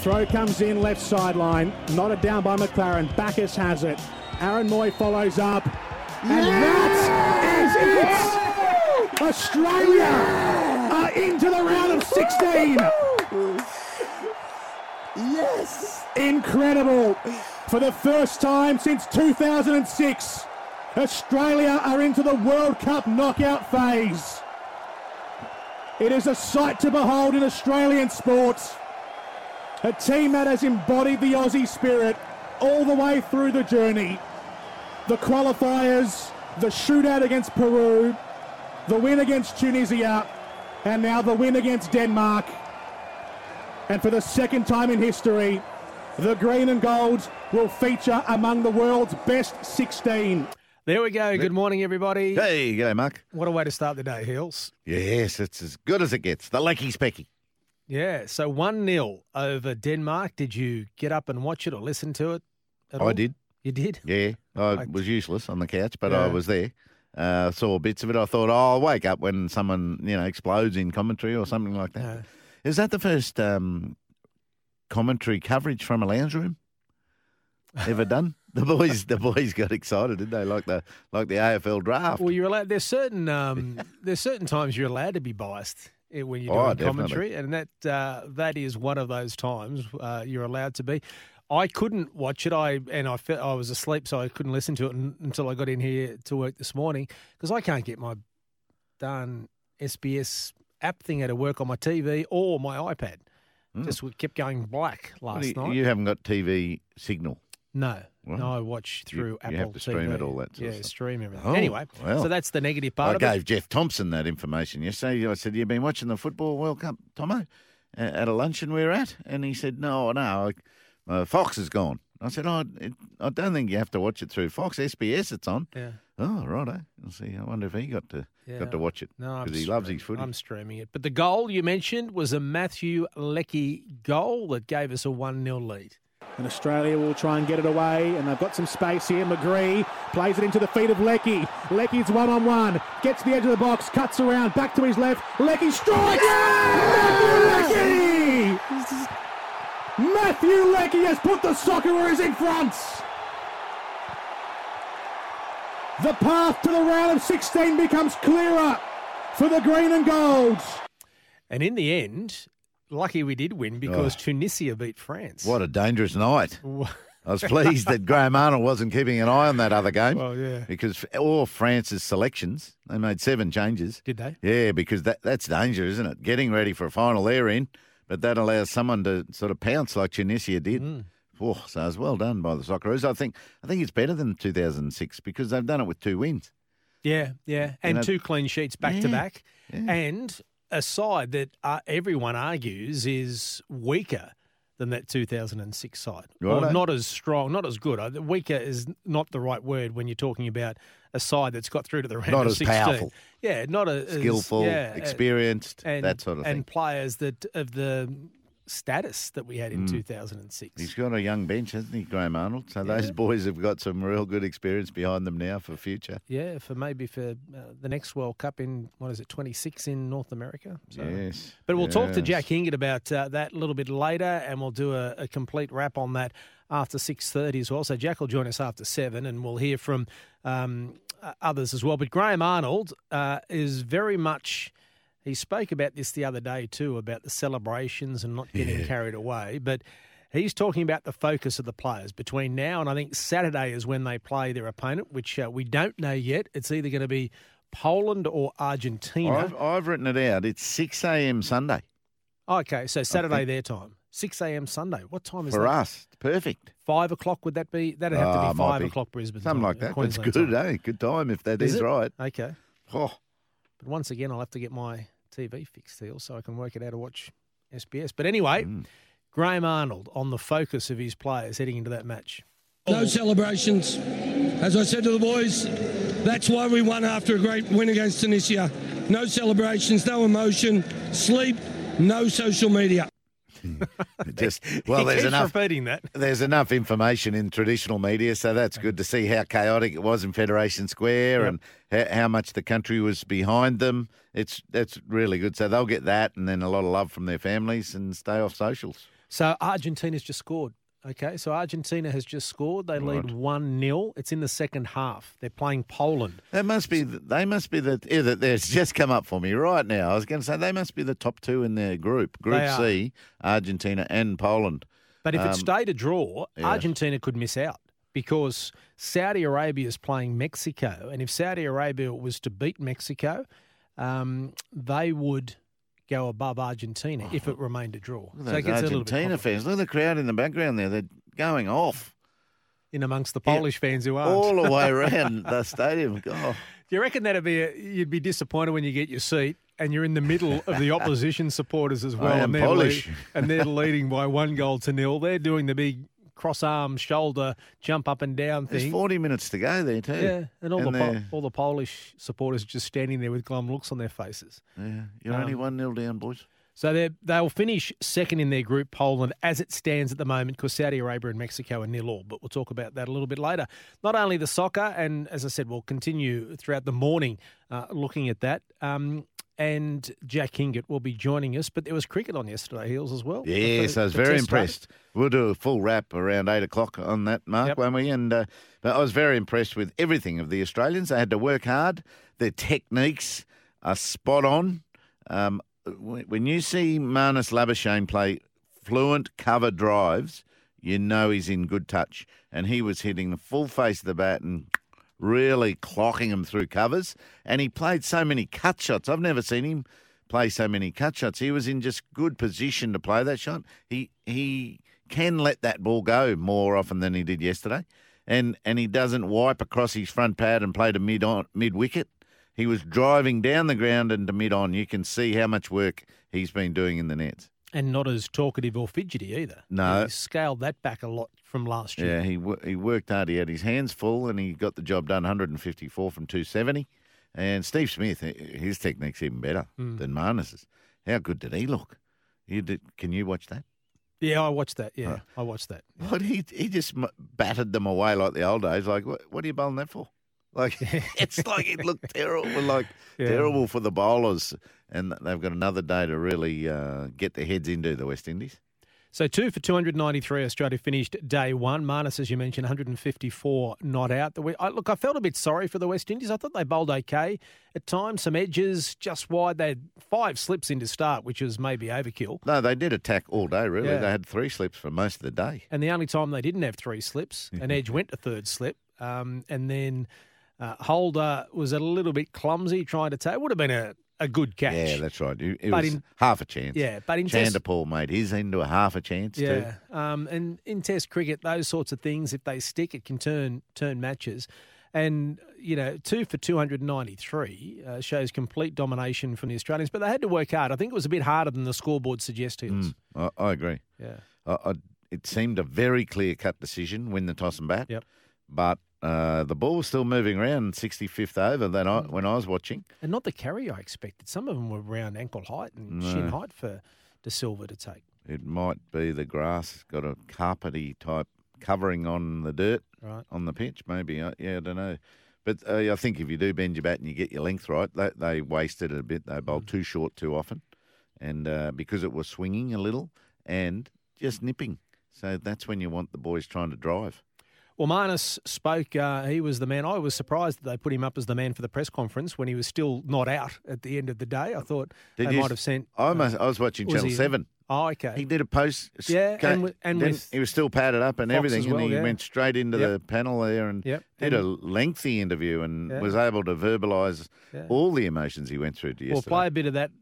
Throw comes in, left sideline, knotted down by McLaren. Backus has it. Aaron Moy follows up. And that is it! Australia are into the round of 16! Yes! Incredible! For the first time since 2006, Australia are into the World Cup knockout phase. It is a sight to behold in Australian sports. A team that has embodied the Aussie spirit all the way through the journey. The qualifiers, the shootout against Peru, the win against Tunisia, and now the win against Denmark. And for the second time in history, the green and gold will feature among the world's best 16. There we go. Good morning, everybody. Hey, g'day, Mark. What a way to start the day, Hills. Yes, it's as good as it gets. The Leckie Specky. Yeah, so 1-0 over Denmark. Did you get up and watch it or listen to it at all? I did. You did? Yeah. I was useless on the couch, but yeah. I was there. Saw bits of it. I thought, oh, I'll wake up when someone, explodes in commentary or something like that. No. Is that the first commentary coverage from a lounge room ever done? The boys got excited, didn't they? Like the AFL draft. Well, you're allowed. There's certain times you're allowed to be biased. When you're doing commentary, and that is one of those times you're allowed to be. I couldn't watch it, I was asleep, so I couldn't listen to it until I got in here to work this morning, because I can't get my darn SBS app thing out of work on my TV or my iPad. Just kept going black last night. You haven't got TV signal? No. Well, no, I watch through Apple TV. You have to stream it all that sort of stuff. Yeah, stream everything. Oh, anyway, well, so that's the negative part of it. I gave Geoff Thompson that information yesterday. I said, you've been watching the Football World Cup, Tomo, at a luncheon we were at? And he said, no, Fox is gone. I said, I don't think you have to watch it through Fox. SBS, it's on. Yeah. Oh, righto. I wonder if he got to watch it because he loves his footy. I'm streaming it. But the goal you mentioned was a Matthew Leckie goal that gave us a 1-0 lead. And Australia will try and get it away, and they've got some space here. McGree plays it into the feet of Leckie. Leckie's one-on-one, gets to the edge of the box, cuts around, back to his left. Leckie strikes! Yes! Matthew Leckie has put the Socceroos in front. The path to the round of 16 becomes clearer for the green and gold. And in the end... lucky we did win because Tunisia beat France. What a dangerous night. I was pleased that Graham Arnold wasn't keeping an eye on that other game. Well, yeah. Because all France's selections, they made 7 changes. Did they? Yeah, because that's danger, isn't it? Getting ready for a final they're in, but that allows someone to sort of pounce like Tunisia did. So it was well done by the Socceroos. I think it's better than 2006 because they've done it with 2 wins. Yeah, yeah. And 2 clean sheets back-to-back. Yeah. And... a side that everyone argues is weaker than that 2006 side. Right. Or not as strong, not as good. Weaker is not the right word when you're talking about a side that's got through to the round of 16. Not as powerful. Yeah, skillful, experienced, and that sort of thing. And players that of the status that we had in 2006. He's got a young bench, hasn't he, Graham Arnold? So those boys have got some real good experience behind them now for future. Yeah, for the next World Cup in, 26 in North America? So. Yes. But we'll talk to Jack Inget about that a little bit later, and we'll do a complete wrap on that after 6:30 as well. So Jack will join us after 7, and we'll hear from others as well. But Graham Arnold is very much... he spoke about this the other day too, about the celebrations and not getting carried away. But he's talking about the focus of the players between now and I think Saturday is when they play their opponent, which we don't know yet. It's either going to be Poland or Argentina. I've written it out. It's 6 a.m. Sunday. Okay, so Saturday their time. 6 a.m. Sunday. What time is that? For us, perfect. 5 o'clock, would that be? That'd have to be 5 o'clock Brisbane. Something like that. That's good, eh? Good time if that is right. Okay. Oh. But once again, I'll have to get my TV fixed, Teal, so I can work it out to watch SBS. But anyway, Graham Arnold on the focus of his players heading into that match. No celebrations. As I said to the boys, that's why we won after a great win against Tunisia. No celebrations, no emotion, sleep, no social media. There's enough information in traditional media, so that's good to see how chaotic it was in Federation Square and how much the country was behind them. That's really good. So they'll get that and then a lot of love from their families and stay off socials. So Argentina's just scored. Okay, so Argentina has just scored. They lead 1-0. It's in the second half. They're playing Poland. It's just come up for me right now. I was going to say they must be the top two in their group. Group C, Argentina and Poland. But if it stayed a draw, Argentina could miss out because Saudi Arabia is playing Mexico. And if Saudi Arabia was to beat Mexico, they would go above Argentina if it remained a draw. So it gets a little bit Argentina fans, look at the crowd in the background there. They're going off. In amongst the Polish fans who aren't. All the way around the stadium. God. Do you reckon that'd be you'd be disappointed when you get your seat and you're in the middle of the opposition supporters as well. And they're Polish. And they're leading by 1-0. They're doing the big cross-arm, shoulder, jump up and down thing. There's 40 minutes to go there too. Yeah, all the Polish supporters just standing there with glum looks on their faces. Yeah, you're only 1-0 down, boys. So they'll finish second in their group, Poland, as it stands at the moment, because Saudi Arabia and Mexico are 0-0, but we'll talk about that a little bit later. Not only the soccer, and as I said, we'll continue throughout the morning looking at that. And Jack Inget will be joining us. But there was cricket on yesterday, Heels, as well. Yes, I was very impressed. We'll do a full wrap around 8 o'clock on that, Mark, won't we? And I was very impressed with everything of the Australians. They had to work hard. Their techniques are spot on. When you see Marnus Labuschagne play fluent cover drives, you know he's in good touch. And he was hitting the full face of the bat and really clocking him through covers, and he played so many cut shots. I've never seen him play so many cut shots. He was in just good position to play that shot. He can let that ball go more often than he did yesterday, and he doesn't wipe across his front pad and play to mid wicket. He was driving down the ground and to mid on. You can see how much work he's been doing in the nets. And not as talkative or fidgety either. No. He scaled that back a lot from last year. Yeah, he worked hard. He had his hands full and he got the job done, 154 from 270. And Steve Smith, his technique's even better than Marnus's. How good did he look? Can you watch that? Yeah, I watched that. Yeah. But he just battered them away like the old days. Like, what are you bowling that for? Like, it's like it looked terrible, terrible for the bowlers. And they've got another day to really get their heads into the West Indies. So 2 for 293, Australia finished day one. Marnus, as you mentioned, 154 not out. I felt a bit sorry for the West Indies. I thought they bowled okay at times, some edges just wide. They had 5 slips in to start, which was maybe overkill. No, they did attack all day, really. Yeah. They had 3 slips for most of the day. And the only time they didn't have 3 slips, an edge went to third slip, and then... Holder was a little bit clumsy trying to take. It would have been a good catch. Yeah, that's right. It was half a chance. Yeah, but in Chanderpaul made his into a half a chance too. Yeah, and in Test cricket, those sorts of things, if they stick, it can turn matches. And, 2 for 293 shows complete domination from the Australians, but they had to work hard. I think it was a bit harder than the scoreboard suggests. I agree. Yeah, it seemed a very clear-cut decision, win the toss and bat. Yep. But the ball was still moving around 65th over when I was watching. And not the carry I expected. Some of them were around ankle height and shin height for De Silva to take. It might be the grass got a carpety type covering on the dirt on the pitch. Maybe, I don't know. But I think if you do bend your bat and you get your length right, they wasted it a bit. They bowled too short too often. And because it was swinging a little and just nipping. So that's when you want the boys trying to drive. Well, Marnus spoke. He was the man. I was surprised that they put him up as the man for the press conference when he was still not out at the end of the day. I thought they might have sent... I was watching Channel 7. Oh, okay. He did a post. Yeah, he was still padded up and Fox everything, well, and he went straight into the panel there and did a lengthy interview and was able to verbalise all the emotions he went through yesterday. We'll play a bit of that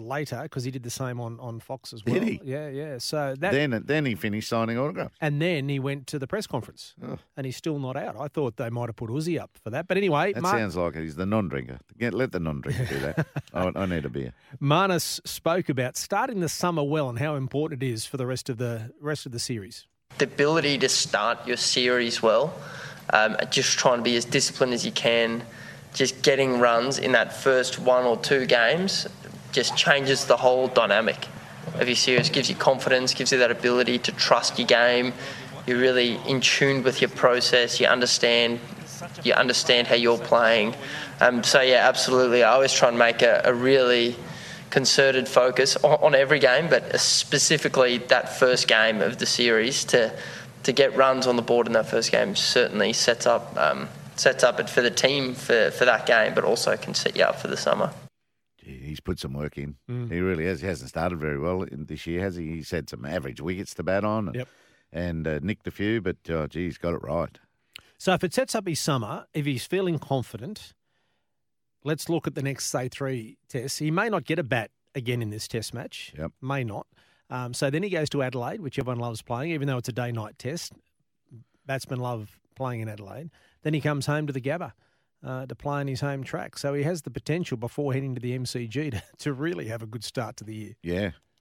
later because he did the same on Fox as well. Did he? Yeah. So then he finished signing autographs. And then he went to the press conference and he's still not out. I thought they might have put Uzi up for that. But anyway. That sounds like he's the non-drinker. Let the non-drinker do that. I need a beer. Marnus spoke about starting the summer well. on how important it is for the rest of the series? The ability to start your series well, just trying to be as disciplined as you can, just getting runs in that first one or two games just changes the whole dynamic of your series. Gives you confidence, gives you that ability to trust your game. You're really in tune with your process. You understand how you're playing. Yeah, absolutely. I always try and make a really concerted focus on every game, but specifically that first game of the series to get runs on the board in that first game certainly sets up it for the team for that game, but also can set you up for the summer. He's put some work in. He really has. He hasn't started very well this year, has he? He's had some average wickets to bat on and nicked a few, but, he's got it right. So if it sets up his summer, if he's feeling confident, let's look at the next, say, three tests. He may not get a bat again in this test match. Yep. May not. So then he goes to Adelaide, which everyone loves playing, even though it's a day-night test. Batsmen love playing in Adelaide. Then he comes home to the Gabba to play on his home track. So he has the potential before heading to the MCG to really have a good start to the year.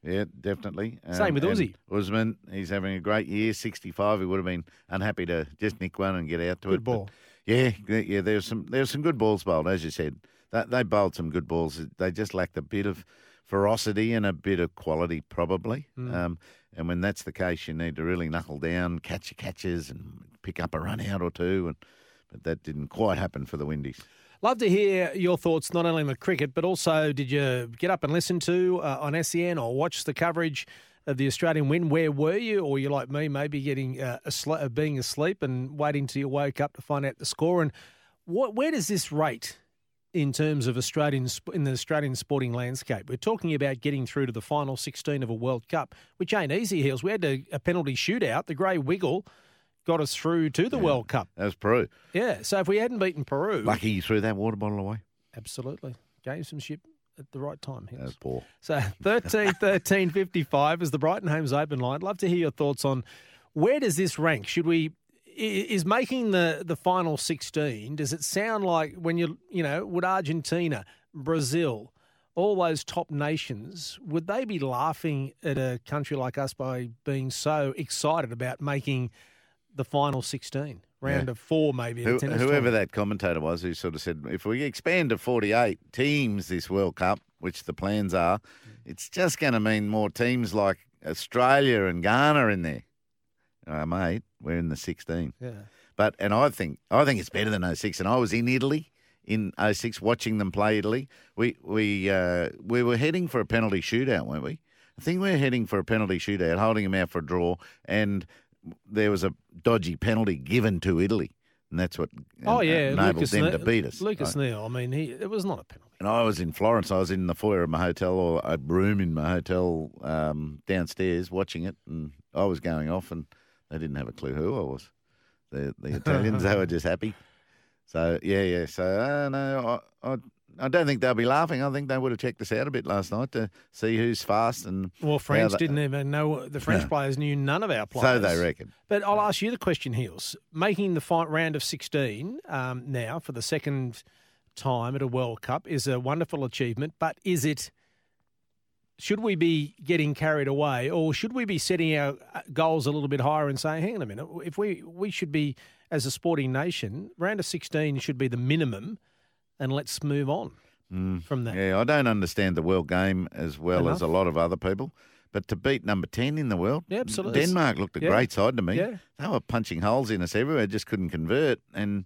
Yeah, definitely. Same with Uzi. Usman, he's having a great year, 65. He would have been unhappy to just nick one and get out to it. Good ball. But yeah. There's some good balls bowled, as you said. They bowled some good balls. They just lacked a bit of ferocity and a bit of quality, probably. And when that's the case, you need to really knuckle down, catch your catches, and pick up a run out or two. But that didn't quite happen for the Windies. Love to hear your thoughts, not only on the cricket, but also did you get up and listen to on SEN or watch the coverage of the Australian win? Where were you? Or you're like me, maybe getting being asleep and waiting till you woke up to find out the score. And where does this rate in terms of in the Australian sporting landscape? We're talking about getting through to the final 16 of a World Cup, which ain't easy, Heels. We had a penalty shootout, the grey wiggle. Got us through to the World Cup. That was Peru. Yeah, so if we hadn't beaten Peru... Lucky you threw that water bottle away. Absolutely. Gave some shit at the right time. That was poor. So 13-13-55 is the Brighton Homes Open Line. Love to hear your thoughts on where does this rank? Should we... Is making the final 16, does it sound like when would Argentina, Brazil, all those top nations, would they be laughing at a country like us by being so excited about making... the final 16, round of four maybe. Whoever that commentator was who sort of said, if we expand to 48 teams this World Cup, which the plans are, it's just going to mean more teams like Australia and Ghana in there. Mate, we're in the 16. Yeah. But, and I think it's better than 06. And I was in Italy in 06 watching them play Italy. We were heading for a penalty shootout, weren't we? I think we were heading for a penalty shootout, holding them out for a draw, and... there was a dodgy penalty given to Italy, and that's what enabled them to beat us. Lucas Neal, I mean, it was not a penalty. And I was in Florence. I was in the foyer of my hotel or a room in my hotel downstairs watching it, and I was going off, and they didn't have a clue who I was. The Italians, they were just happy. So, yeah. So, I don't think they'll be laughing. I think they would have checked us out a bit last night to see who's fast. Well, France didn't even know. The French players knew none of our players. So they reckon. But I'll ask you the question, Heels. Making the round of 16 now for the second time at a World Cup is a wonderful achievement, but is it... should we be getting carried away, or should we be setting our goals a little bit higher and saying, hang on a minute, if we should be, as a sporting nation, round of 16 should be the minimum... and let's move on from that. Yeah, I don't understand the world game as well as a lot of other people. But to beat number 10 in the world, absolutely. Denmark looked a great side to me. Yeah. They were punching holes in us everywhere, just couldn't convert. And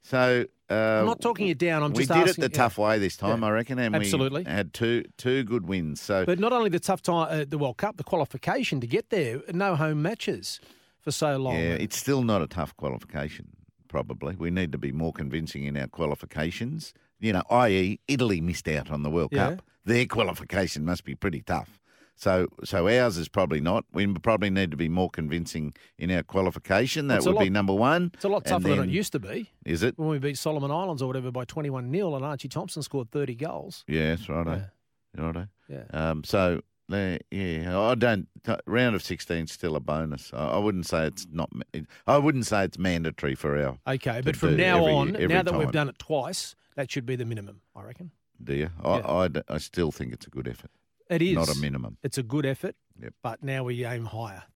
so... I'm not talking it down, I'm just asking... We did it the tough way this time, I reckon, and we had two good wins. So, but not only the tough time, the World Cup, the qualification to get there, no home matches for so long. Yeah, it's still not a tough qualification. Probably. We need to be more convincing in our qualifications, i.e. Italy missed out on the World Cup. Their qualification must be pretty tough. So ours is probably not. We probably need to be more convincing in our qualification. That would be number one. It's a lot tougher than it used to be. Is it? When we beat Solomon Islands or whatever by 21-0 and Archie Thompson scored 30 goals. Yeah, that's righto. Yeah. Round of 16 is still a bonus. I wouldn't say it's not. I wouldn't say it's mandatory for our. Okay, but from now on, now that we've done it twice, that should be the minimum, I reckon. Do you? I still think it's a good effort. It is. Not a minimum. It's a good effort, but now we aim higher.